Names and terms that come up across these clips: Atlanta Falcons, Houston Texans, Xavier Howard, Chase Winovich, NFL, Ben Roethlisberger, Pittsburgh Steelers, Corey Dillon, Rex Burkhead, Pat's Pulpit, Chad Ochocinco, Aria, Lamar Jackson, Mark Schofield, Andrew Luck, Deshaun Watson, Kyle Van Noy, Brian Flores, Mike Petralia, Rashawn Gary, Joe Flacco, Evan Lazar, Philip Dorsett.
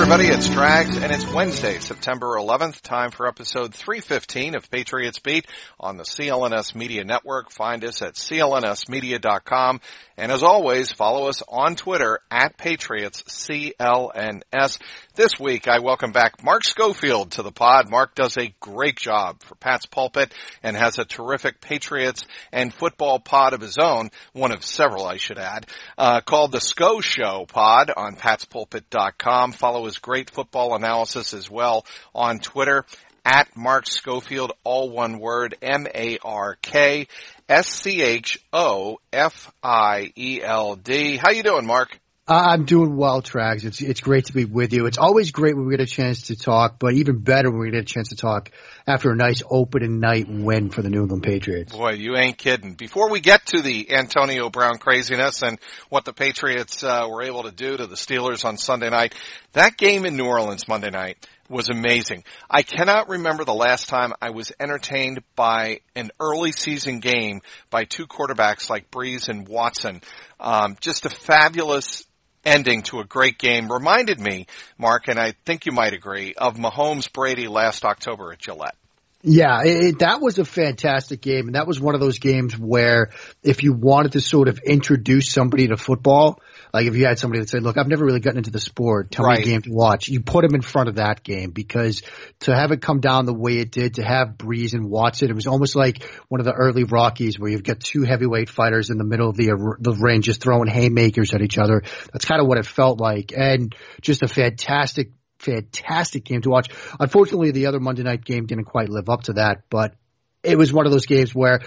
everybody, it's Trags, and it's Wednesday, September 11th, time for episode 315 of Patriots Beat on the CLNS Media Network. Find us at clnsmedia.com, and as always, follow us on Twitter at PatriotsCLNS. This week, I welcome back Mark Schofield to the pod. Mark does a great job for Pat's Pulpit and has a terrific Patriots and football pod of his own, one of several, I should add, called the Scho Show pod on patspulpit.com. Follow his great football analysis as well on Twitter at Mark Schofield, all one word, MarkSchofield. How you doing, Mark? I'm doing well, Trags. It's great to be with you. It's always great when we get a chance to talk, but even better when we get a chance to talk after a nice opening night win for the New England Patriots. Boy, you ain't kidding. Before we get to the Antonio Brown craziness and what the Patriots were able to do to the Steelers on Sunday night, that game in New Orleans Monday night was amazing. I cannot remember the last time I was entertained by an early season game by two quarterbacks like Brees and Watson. Just a fabulous ending to a great game. Reminded me, Mark, and I think you might agree, of Mahomes-Brady last October at Gillette. Yeah, that was a fantastic game, and that was one of those games where if you wanted to sort of introduce somebody to football, like if you had somebody that said, look, I've never really gotten into the sport, tell me a game to watch, you put him in front of that game, because to have it come down the way it did, to have Breeze and Watson, it was almost like one of the early Rockies where you've got two heavyweight fighters in the middle of the ring just throwing haymakers at each other. That's kind of what it felt like, and just a fantastic game to watch. Unfortunately, the other Monday night game didn't quite live up to that, but it was one of those games where,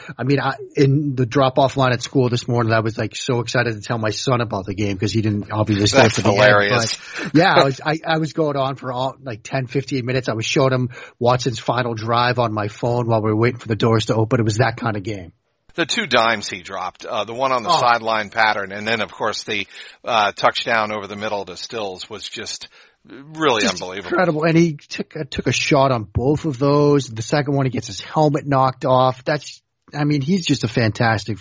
in the drop-off line at school this morning, I was like so excited to tell my son about the game because he didn't obviously stay for the hilarious end. But yeah, I was going on for like 10, 15 minutes. I was showing him Watson's final drive on my phone while we were waiting for the doors to open. It was that kind of game. The two dimes he dropped, the one on the sideline pattern, and then, of course, the touchdown over the middle to Stills was just really unbelievable. Incredible. And he took a shot on both of those. The second one, he gets his helmet knocked off. He's just a fantastic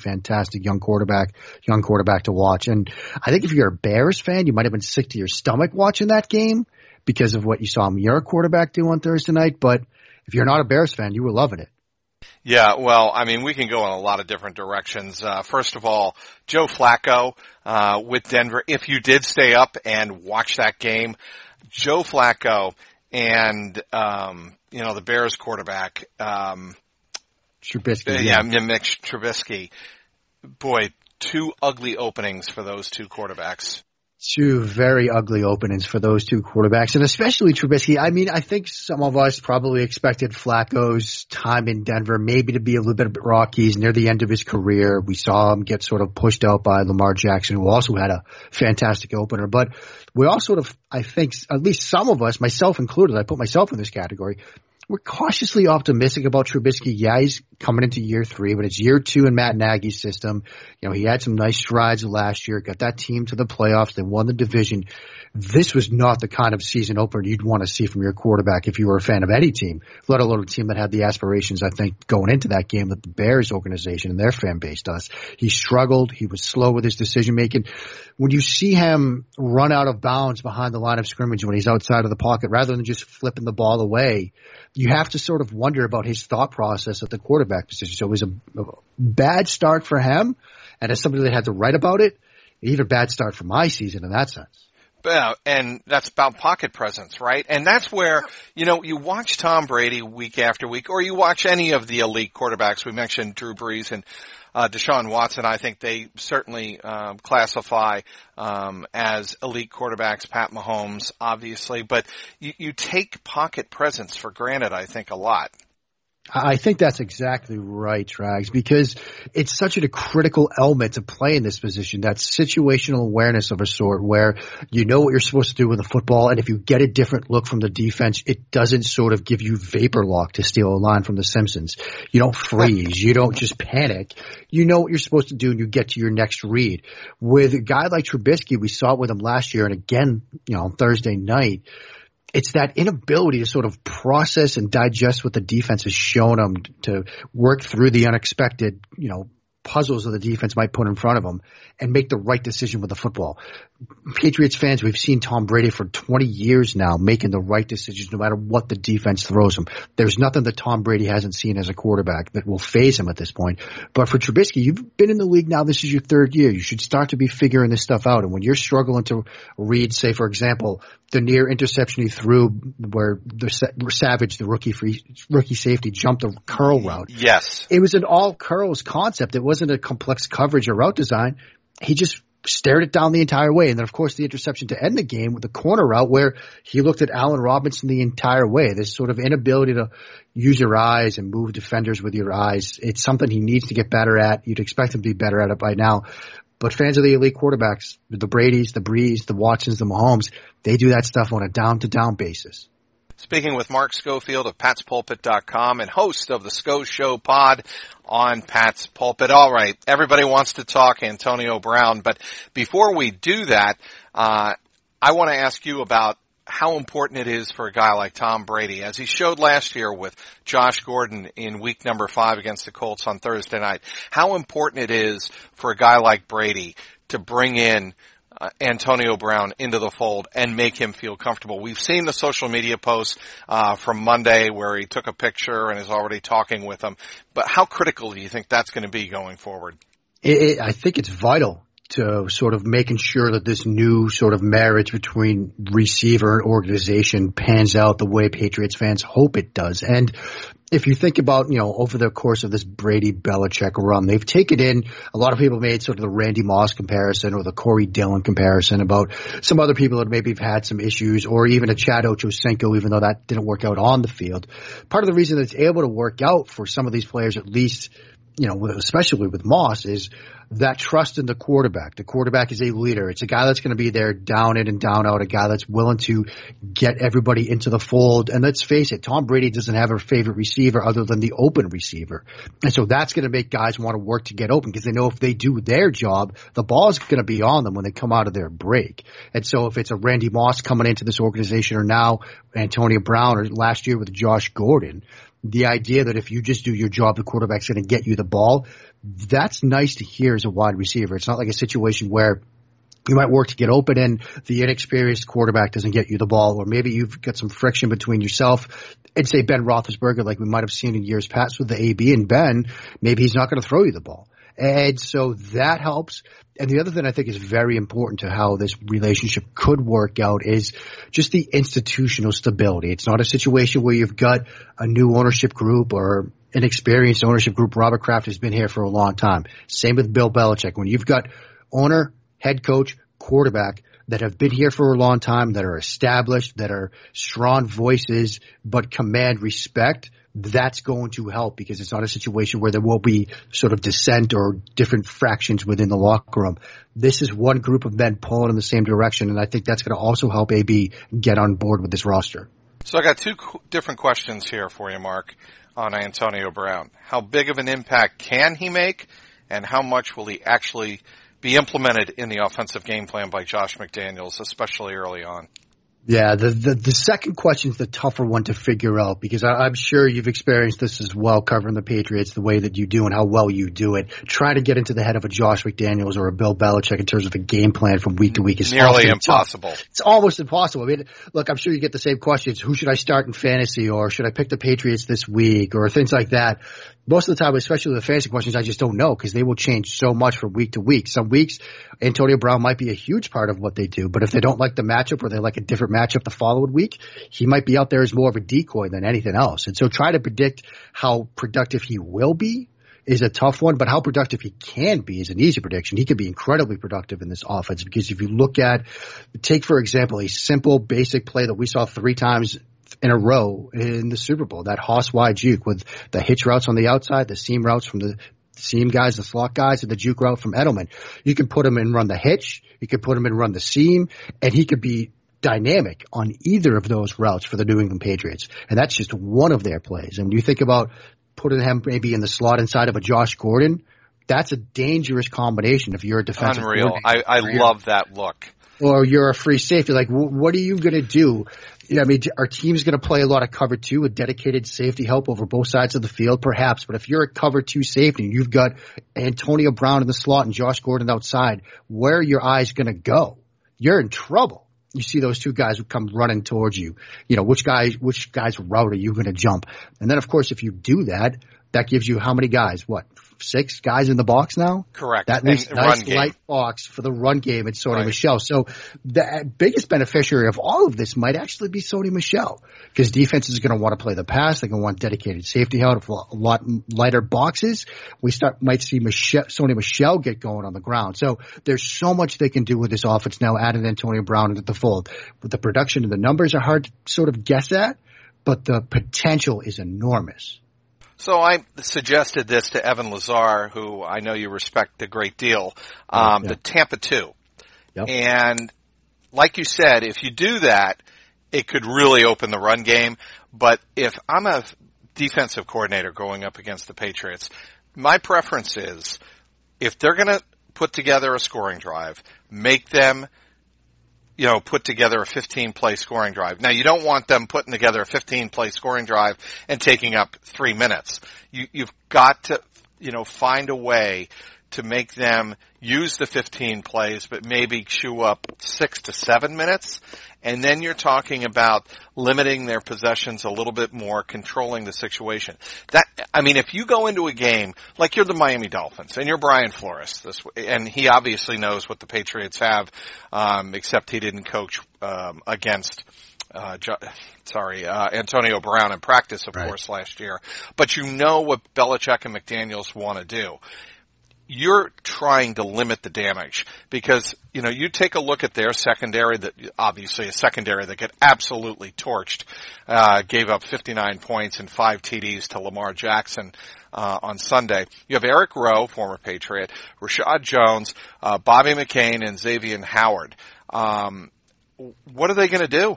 young quarterback to watch. And I think if you're a Bears fan, you might have been sick to your stomach watching that game because of what you saw your quarterback do on Thursday night. But if you're not a Bears fan, you were loving it. Yeah, well, we can go in a lot of different directions. First of all, Joe Flacco with Denver. If you did stay up and watch that game, Joe Flacco and, the Bears quarterback, Trubisky. Yeah, Mitch Trubisky. Boy, two ugly openings for those two quarterbacks. Two very ugly openings for those two quarterbacks, and especially Trubisky. I think some of us probably expected Flacco's time in Denver maybe to be a little bit rocky. He's near the end of his career. We saw him get sort of pushed out by Lamar Jackson, who also had a fantastic opener. But we all sort of, I think, at least some of us, myself included, I put myself in this category, we're cautiously optimistic about Trubisky. Yeah, he's coming into year three, but it's year two in Matt Nagy's system. He had some nice strides last year, got that team to the playoffs. They won the division. This was not the kind of season opener you'd want to see from your quarterback if you were a fan of any team, let alone a team that had the aspirations, I think, going into that game that the Bears organization and their fan base does. He struggled. He was slow with his decision-making. When you see him run out of bounds behind the line of scrimmage when he's outside of the pocket, rather than just flipping the ball away, you have to sort of wonder about his thought process at the quarterback position. So it was a bad start for him, and as somebody that had to write about it, even a bad start for my season in that sense. And that's about pocket presence, right? And that's where, you watch Tom Brady week after week, or you watch any of the elite quarterbacks. We mentioned Drew Brees and Deshaun Watson. I think they certainly classify as elite quarterbacks, Pat Mahomes, obviously. But you take pocket presence for granted, I think, a lot. I think that's exactly right, Trags, because it's such a critical element to play in this position, that situational awareness of a sort where you know what you're supposed to do with the football, and if you get a different look from the defense, it doesn't sort of give you vapor lock, to steal a line from The Simpsons. You don't freeze. You don't just panic. You know what you're supposed to do, and you get to your next read. With a guy like Trubisky, we saw it with him last year and again, on Thursday night. It's that inability to sort of process and digest what the defense has shown them, to work through the unexpected, puzzles that the defense might put in front of them and make the right decision with the football. Patriots fans, we've seen Tom Brady for 20 years now making the right decisions no matter what the defense throws him. There's nothing that Tom Brady hasn't seen as a quarterback that will faze him at this point. But for Trubisky, you've been in the league now. This is your third year. You should start to be figuring this stuff out. And when you're struggling to read, say, for example, the near interception he threw where Savage, the rookie safety, jumped a curl route. Yes. It was an all curls concept. It wasn't a complex coverage or route design. He just stared it down the entire way. And then, of course, the interception to end the game with the corner route where he looked at Allen Robinson the entire way. This sort of inability to use your eyes and move defenders with your eyes. It's something he needs to get better at. You'd expect him to be better at it by now. But fans of the elite quarterbacks, the Bradys, the Brees, the Watsons, the Mahomes, they do that stuff on a down-to-down basis. Speaking with Mark Schofield of Pat'sPulpit.com and host of the Scho Show pod on Pat's Pulpit. All right, everybody wants to talk Antonio Brown, but before we do that, I want to ask you about how important it is for a guy like Tom Brady, as he showed last year with Josh Gordon in week number 5 against the Colts on Thursday night, how important it is for a guy like Brady to bring in Antonio Brown into the fold and make him feel comfortable. We've seen the social media posts from Monday where he took a picture and is already talking with him. But how critical do you think that's going to be going forward? I think it's vital to sort of making sure that this new sort of marriage between receiver and organization pans out the way Patriots fans hope it does. And if you think about, you know, over the course of this Brady-Belichick run, they've taken in, a lot of people made sort of the Randy Moss comparison or the Corey Dillon comparison about some other people that maybe have had some issues, or even a Chad Ochocinco, even though that didn't work out on the field. Part of the reason that it's able to work out for some of these players, at least, you know, especially with Moss, is that trust in the quarterback. The quarterback is a leader. It's a guy that's going to be there down in and down out, a guy that's willing to get everybody into the fold. And let's face it, Tom Brady doesn't have a favorite receiver other than the open receiver. And so that's going to make guys want to work to get open because they know if they do their job, the ball is going to be on them when they come out of their break. And so if it's a Randy Moss coming into this organization, or now Antonio Brown, or last year with Josh Gordon, the idea that if you just do your job, the quarterback's going to get you the ball, that's nice to hear as a wide receiver. It's not like a situation where you might work to get open and the inexperienced quarterback doesn't get you the ball, or maybe you've got some friction between yourself and, say, Ben Roethlisberger, like we might have seen in years past with the AB and Ben. Maybe he's not going to throw you the ball. And so that helps. And the other thing I think is very important to how this relationship could work out is just the institutional stability. It's not a situation where you've got a new ownership group or an experienced ownership group. Robert Kraft has been here for a long time. Same with Bill Belichick. When you've got owner, head coach, quarterback that have been here for a long time, that are established, that are strong voices but command respect, that's going to help because it's not a situation where there will be sort of dissent or different fractions within the locker room. This is one group of men pulling in the same direction, and I think that's going to also help AB get on board with this roster. So I got two different questions here for you, Mark, on Antonio Brown. How big of an impact can he make, and how much will he actually be implemented in the offensive game plan by Josh McDaniels, especially early on? Yeah, the second question is the tougher one to figure out because I'm sure you've experienced this as well, covering the Patriots the way that you do and how well you do it. Trying to get into the head of a Josh McDaniels or a Bill Belichick in terms of a game plan from week to week is nearly impossible. Tough. It's almost impossible. I mean, look, I'm sure you get the same questions. Who should I start in fantasy, or should I pick the Patriots this week, or things like that? Most of the time, especially the fantasy questions, I just don't know because they will change so much from week to week. Some weeks, Antonio Brown might be a huge part of what they do, but if they don't like the matchup or they like a different matchup the following week, he might be out there as more of a decoy than anything else. And so try to predict how productive he will be is a tough one, but how productive he can be is an easy prediction. He could be incredibly productive in this offense because if you look at, take for example, a simple basic play that we saw 3 times in a row in the Super Bowl, that Haas wide juke with the hitch routes on the outside, the seam routes from the seam guys, the slot guys, and the juke route from Edelman. You can put him in run the hitch, you could put him in run the seam, and he could be dynamic on either of those routes for the New England Patriots. And that's just one of their plays. And when you think about putting him maybe in the slot inside of a Josh Gordon, that's a dangerous combination if you're a defensive coordinator. Unreal. I love that look. or you're a free safety. Like, what are you going to do? I mean, our team's going to play a lot of cover two with dedicated safety help over both sides of the field, perhaps. But if you're a cover two safety and you've got Antonio Brown in the slot and Josh Gordon outside, where are your eyes going to go? You're in trouble. You see those two guys would come running towards you. You know, which guy's route are you going to jump? And then, of course, if you do that, that gives you how many guys? What, 6 guys in the box now? Correct. That leaves a nice light box for the run game at Sony Michel. So the biggest beneficiary of all of this might actually be Sony Michel, because defense is going to want to play the pass. They're going to want dedicated safety help, a lot lighter boxes. We might see Sony Michel get going on the ground. So there's so much they can do with this offense now, adding Antonio Brown into the fold. But the production and the numbers are hard to sort of guess at, but the potential is enormous. So I suggested this to Evan Lazar, who I know you respect a great deal, the Tampa 2. Yep. And like you said, if you do that, it could really open the run game. But if I'm a defensive coordinator going up against the Patriots, my preference is if they're going to put together a scoring drive, make them – you know, put together a 15-play scoring drive. Now, you don't want them putting together a 15-play scoring drive and taking up 3 minutes. You've got to, you know, find a way to make them use the 15 plays, but maybe chew up 6 to 7 minutes. And then you're talking about limiting their possessions a little bit more, controlling the situation. That, I mean, if you go into a game, like you're the Miami Dolphins and you're Brian Flores, and he obviously knows what the Patriots have, except he didn't coach, against, Antonio Brown in practice, of course, last year. But you know what Belichick and McDaniels want to do. You're trying to limit the damage because, you know, you take a look at their secondary that obviously a secondary that got absolutely torched, gave up 59 points and 5 TDs to Lamar Jackson, on Sunday. You have Eric Rowe, former Patriot, Rashad Jones, Bobby McCain and Xavier Howard. What are they going to do?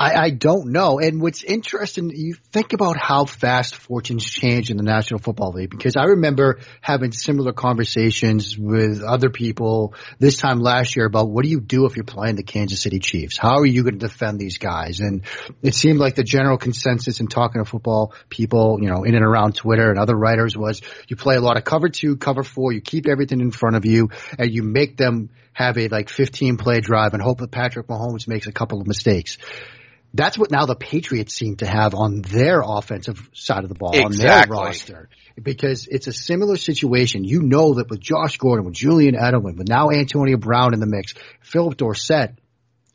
I don't know. And what's interesting, you think about how fast fortunes change in the National Football League, because I remember having similar conversations with other people this time last year about what do you do if you're playing the Kansas City Chiefs? How are you going to defend these guys? And it seemed like the general consensus in talking to football people, you know, in and around Twitter and other writers was you play a lot of cover 2, cover 4, you keep everything in front of you, and you make them have a like 15-play drive and hope that Patrick Mahomes makes a couple of mistakes. That's what now the Patriots seem to have on their offensive side of the ball, exactly, on their roster, because it's a similar situation. You know that with Josh Gordon, with Julian Edelman, with now Antonio Brown in the mix, Philip Dorsett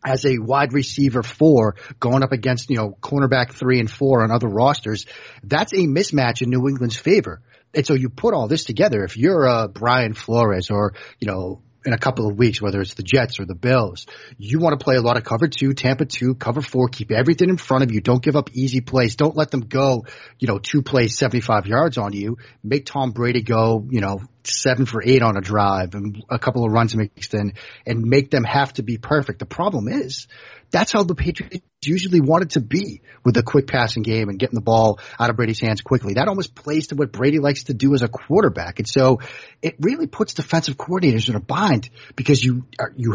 as a wide receiver 4 going up against, you know, cornerback 3 and 4 on other rosters, that's a mismatch in New England's favor. And so you put all this together. If you're a Brian Flores or, you know, in a couple of weeks, whether it's the Jets or the Bills, you want to play a lot of cover 2, Tampa 2, cover 4, keep everything in front of you. Don't give up easy plays. Don't let them go, you know, 2 plays 75 yards on you. Make Tom Brady go, you know, 7 for 8 on a drive and a couple of runs mixed in and make them have to be perfect. The problem is that's how the Patriots usually want it to be, with a quick passing game and getting the ball out of Brady's hands quickly. That almost plays to what Brady likes to do as a quarterback. And so it really puts defensive coordinators in a bind, because you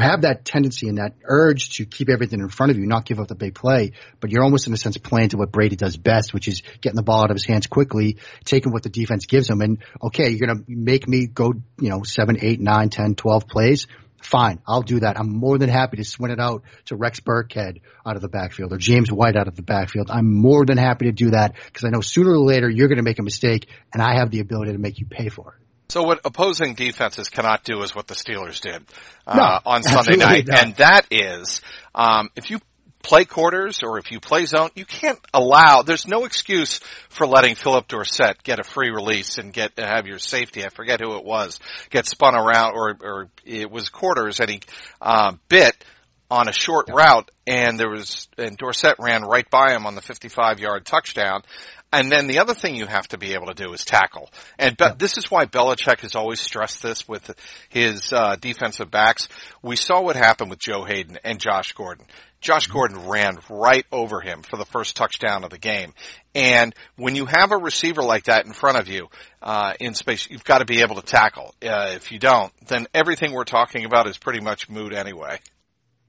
have that tendency and that urge to keep everything in front of you, not give up the big play, but you're almost in a sense playing to what Brady does best, which is getting the ball out of his hands quickly, taking what the defense gives him. And okay, you're going to make me go, you know, 7, 8, 9, 10, 12 plays. Fine, I'll do that. I'm more than happy to swing it out to Rex Burkhead out of the backfield or James White out of the backfield. I'm more than happy to do that, because I know sooner or later you're going to make a mistake and I have the ability to make you pay for it. So what opposing defenses cannot do is what the Steelers did on Sunday night. Not. And that is, if you play quarters or if you play zone, you can't allow, there's no excuse for letting Philip Dorsett get a free release and have your safety, I forget who it was, get spun around, or it was quarters, and he bit on a short route, and Dorsett ran right by him on the 55-yard touchdown. And then the other thing you have to be able to do is tackle. And this is why Belichick has always stressed this with his defensive backs. We saw what happened with Joe Hayden and Josh Gordon. Josh Gordon ran right over him for the first touchdown of the game. And when you have a receiver like that in front of you in space, you've got to be able to tackle. If you don't, then everything we're talking about is pretty much moot anyway.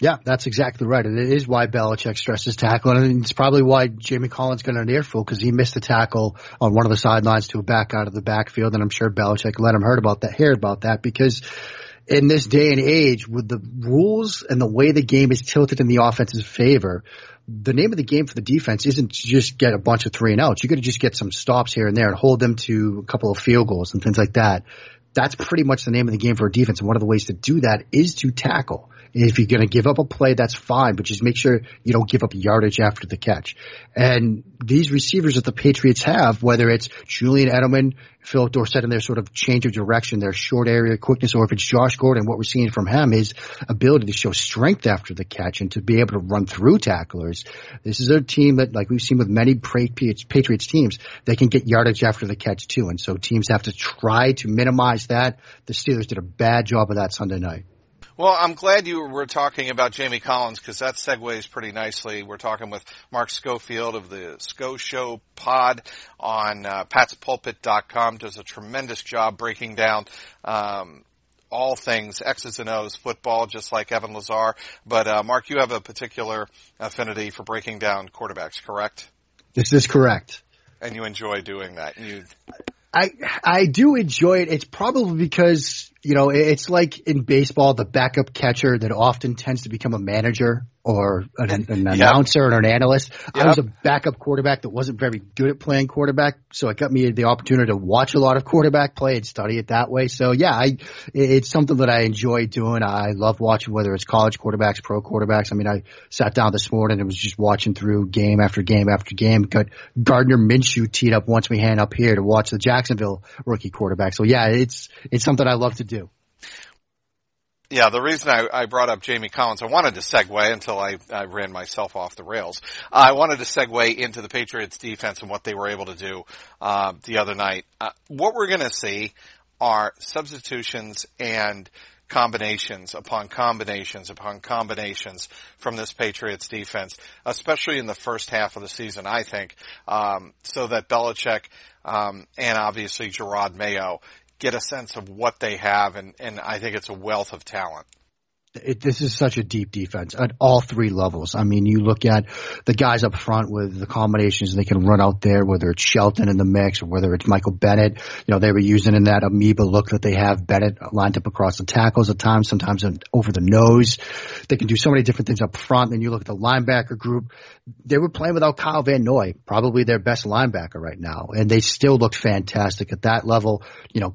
Yeah, that's exactly right. And it is why Belichick stresses tackle. And it's probably why Jamie Collins got an earful, because he missed a tackle on one of the sidelines to a back out of the backfield. And I'm sure Belichick let him hear about that, because in this day and age, with the rules and the way the game is tilted in the offense's favor, the name of the game for the defense isn't to just get a bunch of 3-and-outs. You're going to just get some stops here and there and hold them to a couple of field goals and things like that. That's pretty much the name of the game for a defense. And one of the ways to do that is to tackle. If you're going to give up a play, that's fine, but just make sure you don't give up yardage after the catch. And these receivers that the Patriots have, whether it's Julian Edelman, Philip Dorsett, and their sort of change of direction, their short area quickness, or if it's Josh Gordon, what we're seeing from him is ability to show strength after the catch and to be able to run through tacklers. This is a team that, like we've seen with many Patriots teams, they can get yardage after the catch too. And so teams have to try to minimize that. The Steelers did a bad job of that Sunday night. Well, I'm glad you were talking about Jamie Collins, because that segues pretty nicely. We're talking with Mark Schofield of the Scho Show pod on patspulpit.com. Does a tremendous job breaking down all things X's and O's football, just like Evan Lazar. But, Mark, you have a particular affinity for breaking down quarterbacks, correct? This is correct. And you enjoy doing that. I do enjoy it. It's probably because, it's like in baseball, the backup catcher that often tends to become a manager or an announcer or an analyst. Yep. I was a backup quarterback that wasn't very good at playing quarterback, so it got me the opportunity to watch a lot of quarterback play and study it that way. So, yeah, it's something that I enjoy doing. I love watching, whether it's college quarterbacks, pro quarterbacks. I mean, I sat down this morning and was just watching through game after game after game. Got Gardner Minshew teed up once we hand up here to watch the Jacksonville rookie quarterback. So, yeah, it's something I love to do. Yeah, the reason I brought up Jamie Collins, I wanted to segue until I ran myself off the rails. I wanted to segue into the Patriots defense and what they were able to do the other night. What we're going to see are substitutions and combinations upon combinations upon combinations from this Patriots defense, especially in the first half of the season, I think, so that Belichick and obviously Gerard Mayo get a sense of what they have, and I think it's a wealth of talent. This is such a deep defense at all three levels. I mean, you look at the guys up front with the combinations they can run out there, whether it's Shelton in the mix or whether it's Michael Bennett. They were using in that amoeba look that they have Bennett lined up across the tackles at times, sometimes over the nose. They can do so many different things up front. Then you look at the linebacker group. They were playing without Kyle Van Noy, probably their best linebacker right now, and they still looked fantastic at that level.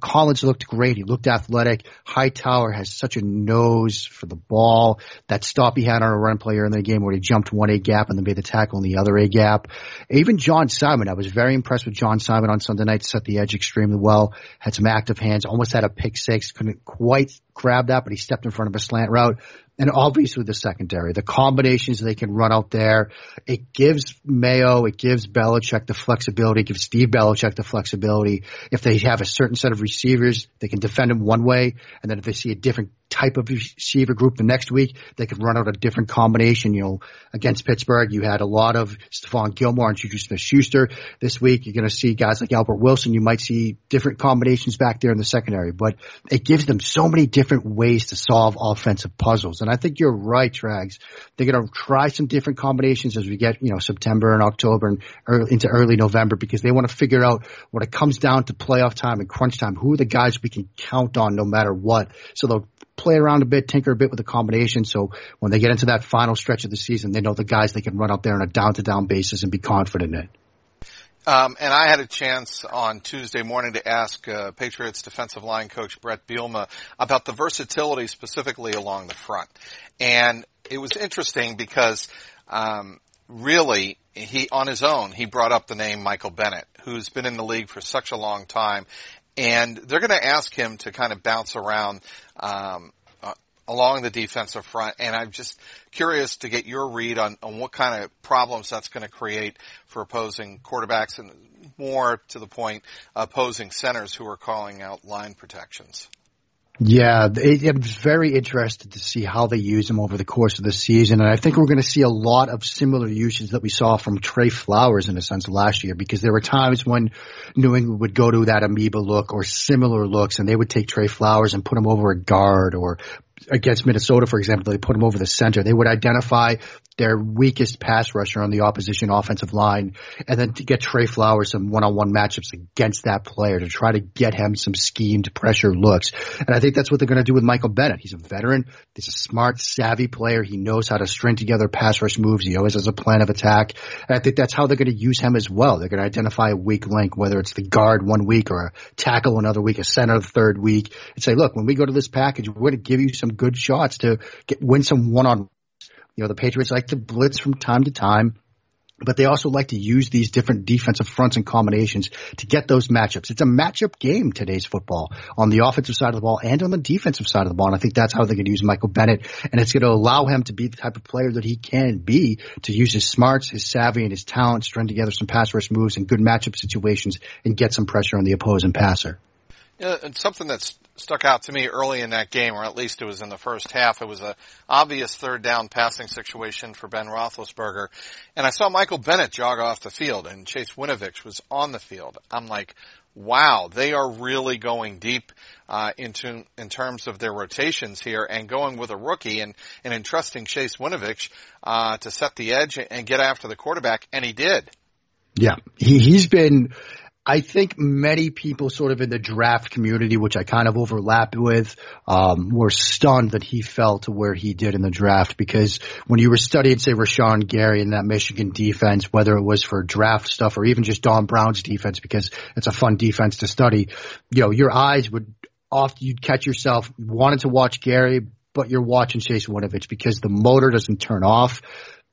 Collins looked great. He looked athletic. Hightower has such a nose for the ball. That stop he had on a run play earlier in the game where he jumped one A gap and then made the tackle in the other A gap. Even John Simon, I was very impressed with John Simon on Sunday night. Set the edge extremely well. Had some active hands. Almost had a pick six. Couldn't quite grab that, but he stepped in front of a slant route. And obviously the secondary, the combinations they can run out there, it gives Mayo, it gives Belichick the flexibility, it gives Steve Belichick the flexibility. If they have a certain set of receivers, they can defend them one way, and then if they see a different type of receiver group the next week, they could run out a different combination. Against Pittsburgh, you had a lot of Stephon Gilmore and Juju Smith-Schuster. This week, you're going to see guys like Albert Wilson. You might see different combinations back there in the secondary, but it gives them so many different ways to solve offensive puzzles. And I think you're right, Trags. They're going to try some different combinations as we get, September and October and into early November, because they want to figure out when it comes down to playoff time and crunch time, who are the guys we can count on no matter what. So they'll play around a bit, tinker a bit with the combination, so when they get into that final stretch of the season, they know the guys they can run out there on a down-to-down basis and be confident in. And I had a chance on Tuesday morning to ask Patriots defensive line coach Brett Bielema about the versatility specifically along the front. And it was interesting because really he, on his own, he brought up the name Michael Bennett, who's been in the league for such a long time. And they're going to ask him to kind of bounce around along the defensive front. And I'm just curious to get your read on what kind of problems that's going to create for opposing quarterbacks and more to the point, opposing centers who are calling out line protections. Yeah, I'm very interested to see how they use him over the course of the season. And I think we're going to see a lot of similar usage that we saw from Trey Flowers in a sense last year, because there were times when New England would go to that amoeba look or similar looks, and they would take Trey Flowers and put him over a guard, or against Minnesota, for example, they put him over the center. They would identify their weakest pass rusher on the opposition offensive line and then to get Trey Flowers some one-on-one matchups against that player to try to get him some schemed pressure looks. And I think that's what they're going to do with Michael Bennett. He's a veteran. He's a smart, savvy player. He knows how to string together pass rush moves. He always has a plan of attack. And I think that's how they're going to use him as well. They're going to identify a weak link, whether it's the guard one week or a tackle another week, a center the third week, and say, look, when we go to this package, we're going to give you some good shots to win some one-on-one. You know, the Patriots like to blitz from time to time, but they also like to use these different defensive fronts and combinations to get those matchups. It's a matchup game, today's football, on the offensive side of the ball and on the defensive side of the ball. And I think that's how they're going to use Michael Bennett. And it's going to allow him to be the type of player that he can be, to use his smarts, his savvy, and his talent, string together some pass rush moves in good matchup situations and get some pressure on the opposing passer. Yeah, and something that's stuck out to me early in that game, or at least it was in the first half, it was an obvious third down passing situation for Ben Roethlisberger. And I saw Michael Bennett jog off the field, and Chase Winovich was on the field. I'm like, wow, they are really going deep in terms of their rotations here, and going with a rookie and entrusting Chase Winovich to set the edge and get after the quarterback, and he did. Yeah, he's been... I think many people sort of in the draft community, which I kind of overlap with, were stunned that he fell to where he did in the draft, because when you were studying, say, Rashawn Gary in that Michigan defense, whether it was for draft stuff or even just Don Brown's defense, because it's a fun defense to study, you know, your eyes would often, you'd catch yourself wanting to watch Gary, but you're watching Chase Winovich because the motor doesn't turn off.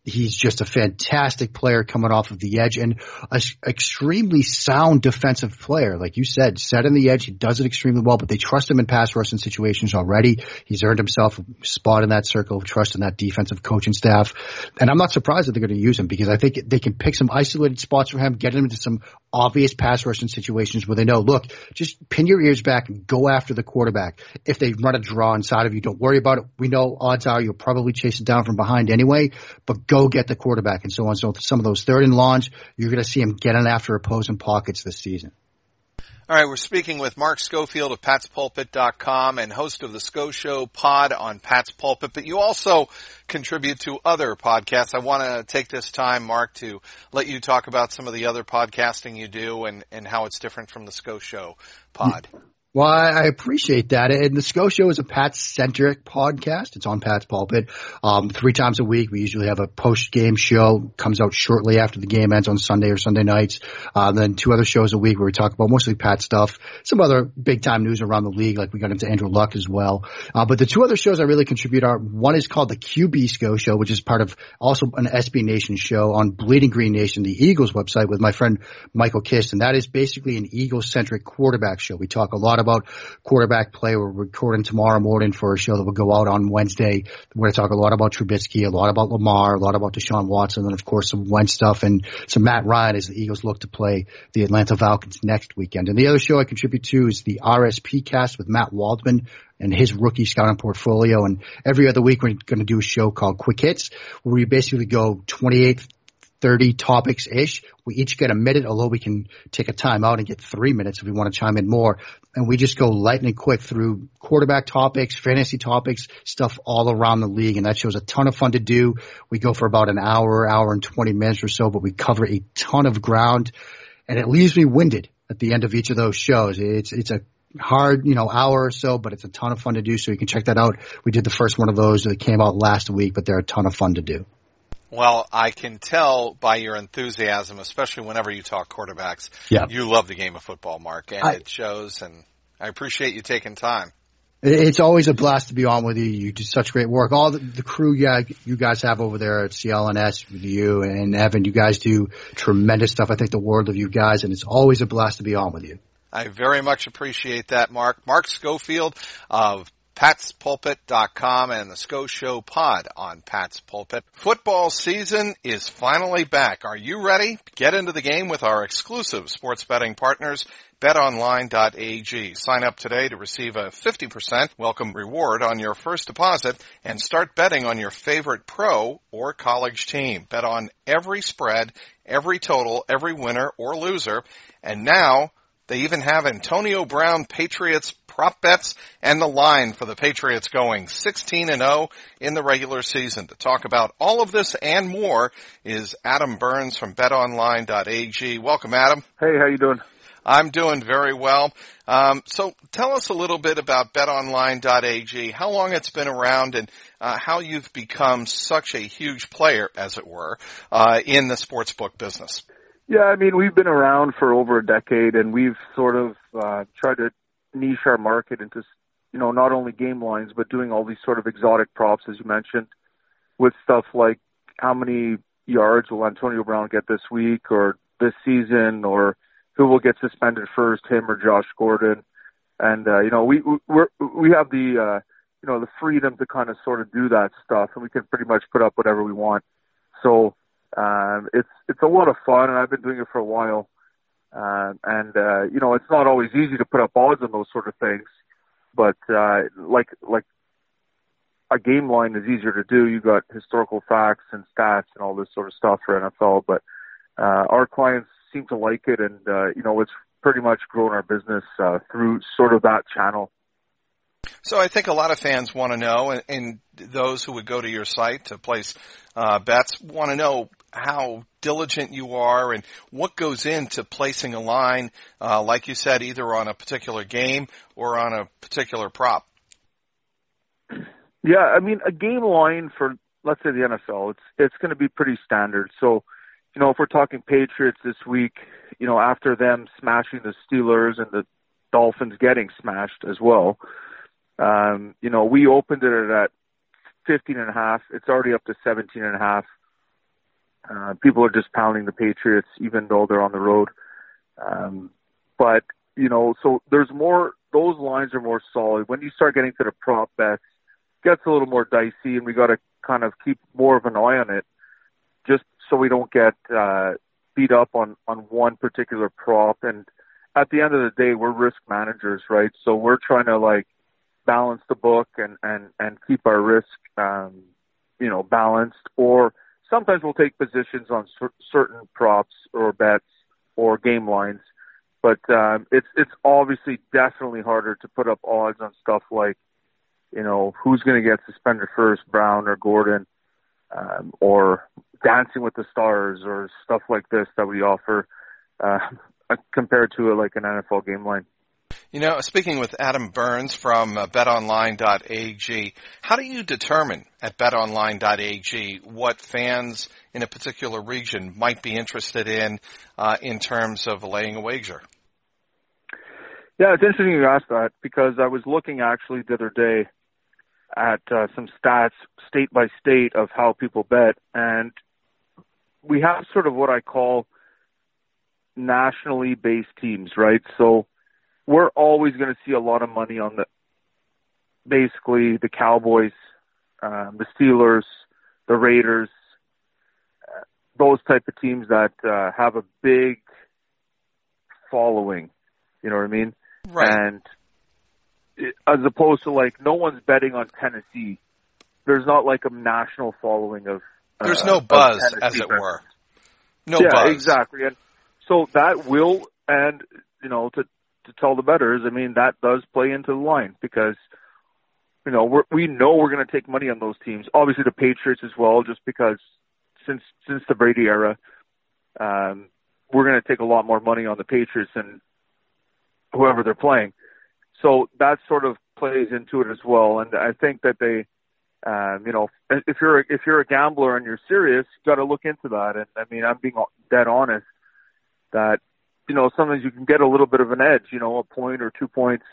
He's just a fantastic player coming off of the edge, and an extremely sound defensive player. Like you said, set in the edge, he does it extremely well, but they trust him in pass rushing situations already. He's earned himself a spot in that circle of trust in that defensive coaching staff. And I'm not surprised that they're going to use him, because I think they can pick some isolated spots for him, get him into some obvious pass rushing situations where they know, look, just pin your ears back and go after the quarterback. If they run a draw inside of you, don't worry about it. We know odds are you'll probably chase it down from behind anyway, but go get the quarterback, and so on. So some of those third and longs, you're going to see him getting after opposing pockets this season. All right, we're speaking with Mark Schofield of Pat'sPulpit.com and host of the Scho Show pod on Pat's Pulpit, but you also contribute to other podcasts. I want to take this time, Mark, to let you talk about some of the other podcasting you do and how it's different from the Scho Show pod. Well, I appreciate that. And the Scho Show is a Pats-centric podcast. It's on Pat's Pulpit. 3 times a week, we usually have a post-game show. Comes out shortly after the game ends on Sunday or Sunday nights. Then 2 other shows a week where we talk about mostly Pat stuff, some other big-time news around the league, like we got into Andrew Luck as well. But the 2 other shows I really contribute are, one is called the QB Scho Show, which is part of also an SB Nation show on Bleeding Green Nation, the Eagles website, with my friend Michael Kist. And that is basically an Eagles-centric quarterback show. We talk a lot about quarterback play. We're recording tomorrow morning for a show that will go out on Wednesday. We're going to talk a lot about Trubisky, a lot about Lamar, a lot about Deshaun Watson, and of course some Wentz stuff and some Matt Ryan as the Eagles look to play the Atlanta Falcons next weekend. And the other show I contribute to is the RSP Cast with Matt Waldman and his rookie scouting portfolio. And every other week we're going to do a show called Quick Hits, where we basically go 28-30 topics-ish. We each get a minute, although we can take a time out and get 3 minutes if we want to chime in more. And we just go lightning quick through quarterback topics, fantasy topics, stuff all around the league. And that show's a ton of fun to do. We go for about an hour, hour and 20 minutes or so, but we cover a ton of ground. And it leaves me winded at the end of each of those shows. It's a hard, you know, hour or so, but it's a ton of fun to do. So you can check that out. We did the first one of those that came out last week, but they're a ton of fun to do. Well, I can tell by your enthusiasm, especially whenever you talk quarterbacks, you love the game of football, Mark, and it shows, and I appreciate you taking time. It's always a blast to be on with you. You do such great work. All the crew you guys have over there at CLNS with you and Evan, you guys do tremendous stuff. I think the world of you guys, and it's always a blast to be on with you. I very much appreciate that, Mark. Mark Schofield of Pat'sPulpit.com and the Scho Show pod on Pat's Pulpit. Football season is finally back. Are you ready? Get into the game with our exclusive sports betting partners, BetOnline.ag. Sign up today to receive a 50% welcome reward on your first deposit and start betting on your favorite pro or college team. Bet on every spread, every total, every winner or loser, and now they even have Antonio Brown Patriots prop bets and the line for the Patriots going 16-0 in the regular season. To talk about all of this and more is Adam Burns from BetOnline.ag. Welcome, Adam. Hey, how you doing? I'm doing very well. So tell us a little bit about BetOnline.ag, how long it's been around, and how you've become such a huge player, as it were, in the sportsbook business. Yeah, I mean, we've been around for over a decade, and we've sort of tried to niche our market into, you know, not only game lines, but doing all these sort of exotic props, as you mentioned, with stuff like how many yards will Antonio Brown get this week or this season, or who will get suspended first, him or Josh Gordon. And, you know, we have the, you know, the freedom to kind of sort of do that stuff, and we can pretty much put up whatever we want. So, it's a lot of fun, and I've been doing it for a while. You know, it's not always easy to put up odds on those sort of things, but, like a game line is easier to do. You got historical facts and stats and all this sort of stuff for NFL, but, our clients seem to like it. And, you know, it's pretty much grown our business, through sort of that channel. So I think a lot of fans want to know, and those who would go to your site to place bets want to know how diligent you are and what goes into placing a line, like you said, either on a particular game or on a particular prop. Yeah, I mean, a game line for, let's say, the NFL, it's going to be pretty standard. So, you know, if we're talking Patriots this week, you know, after them smashing the Steelers and the Dolphins getting smashed as well, you know, we opened it at 15.5. It's already up to 17.5. People are just pounding the Patriots, even though they're on the road. But, you know, so there's more, those lines are more solid. When you start getting to the prop bets, it gets a little more dicey, and we got to kind of keep more of an eye on it just so we don't get beat up on one particular prop. And at the end of the day, we're risk managers, right? So we're trying to, like, balance the book and keep our risk, you know, balanced. Or sometimes we'll take positions on certain props or bets or game lines, but it's obviously definitely harder to put up odds on stuff like, you know, who's going to get suspended first, Brown or Gordon, or Dancing with the Stars or stuff like this that we offer compared to like an NFL game line. You know, speaking with Adam Burns from BetOnline.ag, how do you determine at BetOnline.ag what fans in a particular region might be interested in terms of laying a wager? Yeah, it's interesting you asked that, because I was looking actually the other day at some stats state by state of how people bet, and we have sort of what I call nationally based teams, right? So we're always going to see a lot of money on basically the Cowboys, the Steelers, the Raiders, those type of teams that have a big following. You know what I mean? Right. And as opposed to, like, no one's betting on Tennessee. There's not like a national following of. There's no buzz, as it were. No buzz. Yeah, exactly. And so that will, and you know, to tell the bettors, I mean, that does play into the line, because, you know, we know we're going to take money on those teams. Obviously the Patriots as well, just because since the Brady era, we're going to take a lot more money on the Patriots and whoever they're playing. So that sort of plays into it as well. And I think that they, you know, if you're a gambler and you're serious, you got to look into that. And I mean, I'm being dead honest that, you know, sometimes you can get a little bit of an edge, you know, a point or 2 points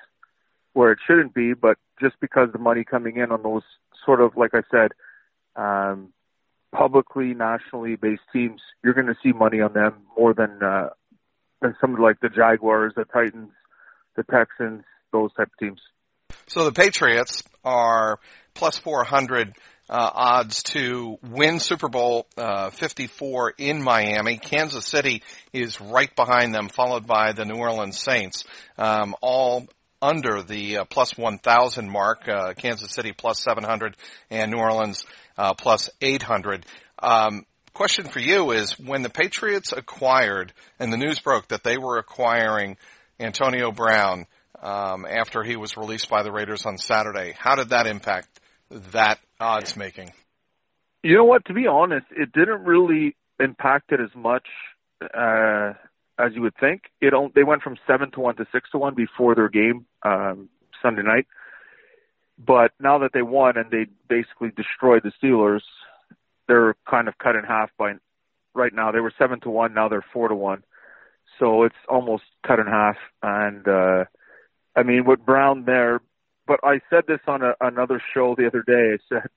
where it shouldn't be, but just because the money coming in on those sort of, like I said, publicly, nationally based teams, you're going to see money on them more than some like the Jaguars, the Titans, the Texans, those type of teams. So the Patriots are plus 400 odds to win Super Bowl 54 in Miami. Kansas City is right behind them, followed by the New Orleans Saints, all under the plus 1,000 mark. Kansas City plus 700 and New Orleans plus 800. Question for you is, when the Patriots acquired, and the news broke that they were acquiring Antonio Brown after he was released by the Raiders on Saturday, how did that impact that odds making? You know what? To be honest, it didn't really impact it as much as you would think. They went from 7-1 to 6-1 before their game Sunday night. But now that they won and they basically destroyed the Steelers, they're kind of cut in half by right now. They were 7-1. Now they're 4-1. So it's almost cut in half. And, I mean, with Brown there, but I said this on another show the other day. I said,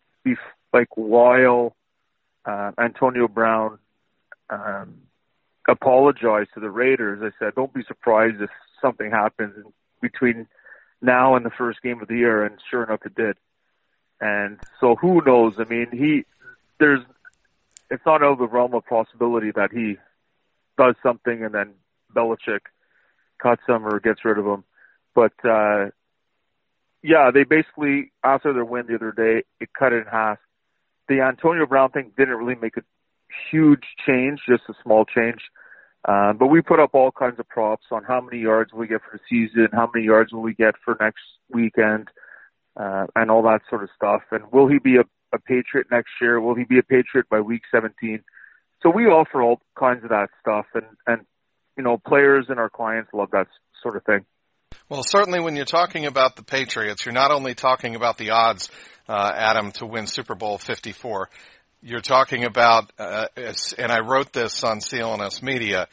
like, while Antonio Brown apologized to the Raiders, I said, don't be surprised if something happens between now and the first game of the year. And sure enough, it did. And so who knows? I mean, it's not out of the realm of possibility that he does something and then Belichick cuts him or gets rid of him. But, yeah, they basically, after their win the other day, it cut it in half. The Antonio Brown thing didn't really make a huge change, just a small change. But we put up all kinds of props on how many yards will we get for the season, how many yards will we get for next weekend, and all that sort of stuff. And will he be a Patriot next year? Will he be a Patriot by week 17? So we offer all kinds of that stuff, and you know, players and our clients love that sort of thing. Well, certainly when you're talking about the Patriots, you're not only talking about the odds, Adam, to win Super Bowl 54. You're talking about, and I wrote this on CLNS Media,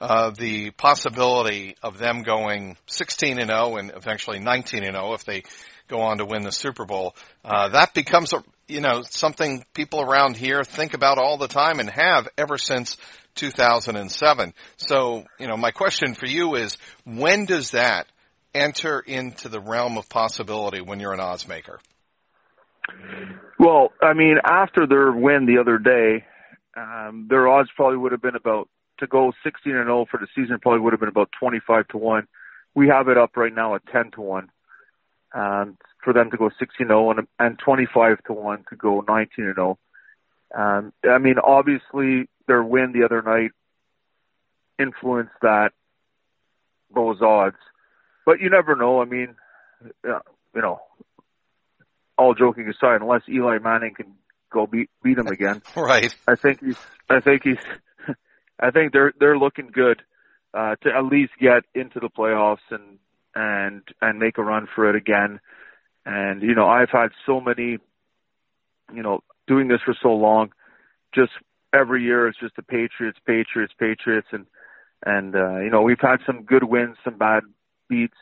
the possibility of them going 16-0 and eventually 19-0 if they go on to win the Super Bowl. That becomes something people around here think about all the time and have ever since 2007. So, my question for you is, when does that enter into the realm of possibility when you're an odds maker? Well, I mean, after their win the other day, their odds probably would have been about, to go 16-0 for the season, probably would have been about 25-1. We have it up right now at 10-1. For them to go 16-0 and 25-1 to go 19-0. I mean, obviously their win the other night influenced those odds, but you never know. I mean, all joking aside, unless Eli Manning can go beat him again, right? I think they're looking good to at least get into the playoffs and make a run for it again. And, I've had so many, doing this for so long, just every year it's just the Patriots. And we've had some good wins, some bad beats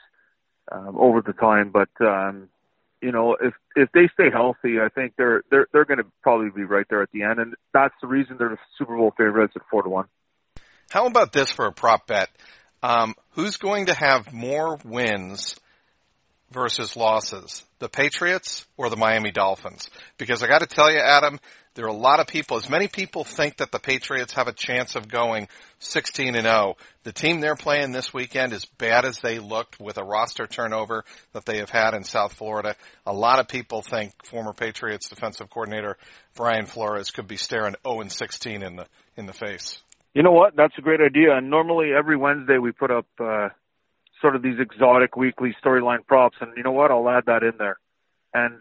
over the time. But, if they stay healthy, I think they're going to probably be right there at the end. And that's the reason they're the Super Bowl favorites at 4-1. How about this for a prop bet? Who's going to have more wins versus losses, the Patriots or the Miami Dolphins? Because I got to tell you, Adam, there are a lot of people, as many people think that the Patriots have a chance of going 16-0. The team they're playing this weekend, as bad as they looked with a roster turnover that they have had in South Florida, a lot of people think former Patriots defensive coordinator Brian Flores could be staring 0-16 in the face. You know what? That's a great idea. And normally every Wednesday we put up sort of these exotic weekly storyline props. And you know what? I'll add that in there. And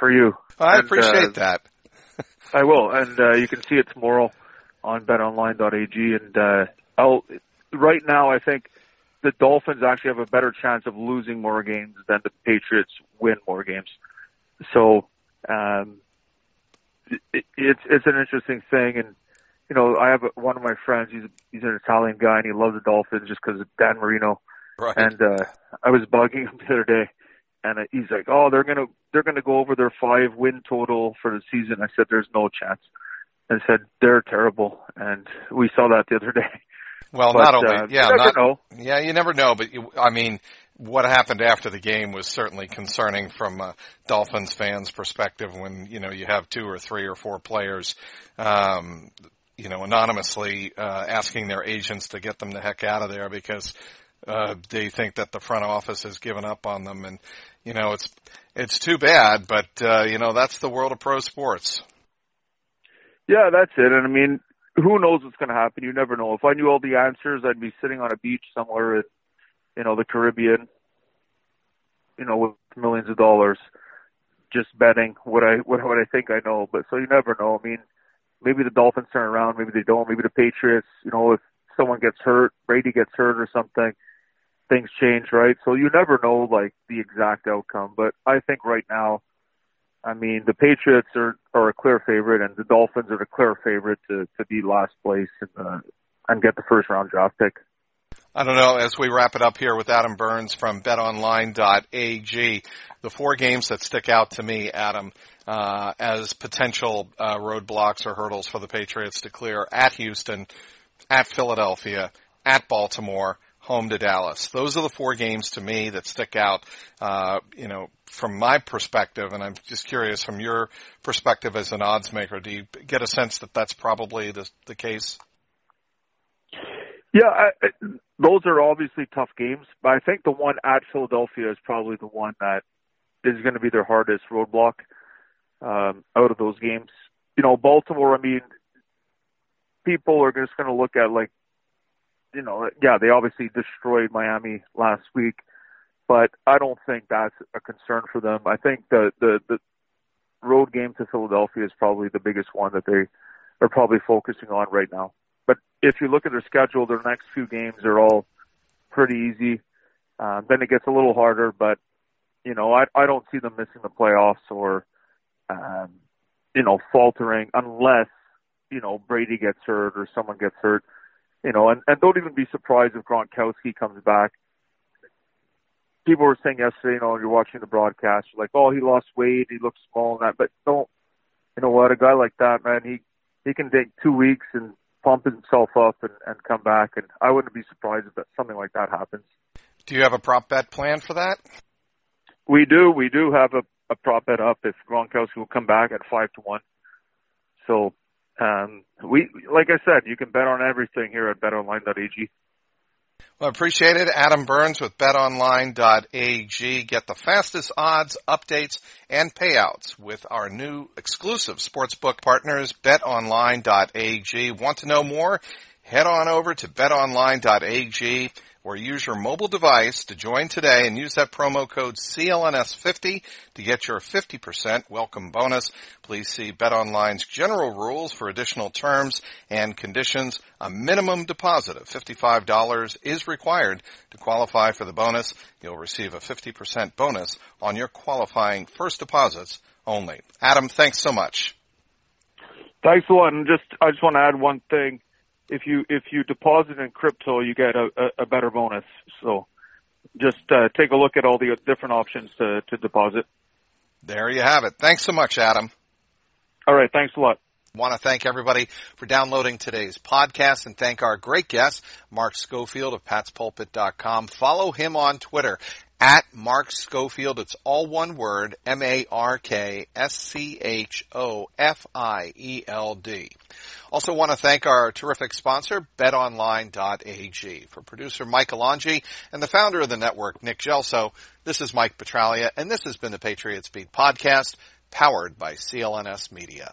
for you. I appreciate that. I will. And you can see it tomorrow on BetOnline.ag. And right now I think the Dolphins actually have a better chance of losing more games than the Patriots win more games. So it's an interesting thing. And I have one of my friends, he's an Italian guy, and he loves the Dolphins just because of Dan Marino. Right. And I was bugging him the other day, and he's like, oh, they're gonna go over their 5-win total for the season. I said, there's no chance. I said, they're terrible, and we saw that the other day. Well, but, not only, you never know. You never know, but what happened after the game was certainly concerning from a Dolphins fans' perspective when, you know, you have two or three or four players, you know, anonymously asking their agents to get them the heck out of there because they think that the front office has given up on them. And, you know, it's too bad, but, you know, that's the world of pro sports. Yeah, that's it. And, I mean, who knows what's going to happen? You never know. If I knew all the answers, I'd be sitting on a beach somewhere in, you know, the Caribbean, you know, with millions of dollars, just betting what I think I know. But so you never know. I mean, maybe the Dolphins turn around, maybe they don't, maybe the Patriots, you know, if someone gets hurt, Brady gets hurt or something, things change, right? So you never know, like, the exact outcome. But I think right now, I mean, the Patriots are a clear favorite, and the Dolphins are the clear favorite to be last place and get the first-round draft pick. I don't know, as we wrap it up here with Adam Burns from BetOnline.ag, the four games that stick out to me, Adam, as potential roadblocks or hurdles for the Patriots to clear: at Houston, at Philadelphia, at Baltimore, home to Dallas. Those are the four games to me that stick out, you know, from my perspective, and I'm just curious from your perspective as an odds maker, do you get a sense that that's probably the case? Yeah, those are obviously tough games, but I think the one at Philadelphia is probably the one that is going to be their hardest roadblock out of those games. You know, Baltimore, I mean, people are just going to look at, like, you know, yeah, they obviously destroyed Miami last week, but I don't think that's a concern for them. I think the road game to Philadelphia is probably the biggest one that they are probably focusing on right now. But if you look at their schedule, their next few games are all pretty easy. Then it gets a little harder, but, you know, I don't see them missing the playoffs or, you know, faltering unless, you know, Brady gets hurt or someone gets hurt. You know, and don't even be surprised if Gronkowski comes back. People were saying yesterday, you know, you're watching the broadcast, you're like, oh, he lost weight, he looks small and that. But don't, you know what, a guy like that, man, he can take 2 weeks and pump himself up and come back. And I wouldn't be surprised if something like that happens. Do you have a prop bet plan for that? We do have a prop bet up if Gronkowski will come back at 5-1. So, we, like I said, you can bet on everything here at betonline.ag. Well, appreciate it. Adam Burns with betonline.ag. Get the fastest odds, updates, and payouts with our new exclusive sportsbook partners, betonline.ag. Want to know more? Head on over to betonline.ag or use your mobile device to join today and use that promo code CLNS50 to get your 50% welcome bonus. Please see BetOnline's general rules for additional terms and conditions. A minimum deposit of $55 is required to qualify for the bonus. You'll receive a 50% bonus on your qualifying first deposits only. Adam, thanks so much. Thanks a lot. And I just want to add one thing. If you deposit in crypto, you get a better bonus. So just take a look at all the different options to deposit. There you have it. Thanks so much, Adam. All right. Thanks a lot. Want to thank everybody for downloading today's podcast and thank our great guest, Mark Schofield of patspulpit.com. Follow him on Twitter at Mark Schofield. It's all one word, MarkSchofield. Also want to thank our terrific sponsor, betonline.ag. For producer Mike Alonji and the founder of the network, Nick Gelso, this is Mike Petralia, and this has been the Patriots Beat Podcast, powered by CLNS Media.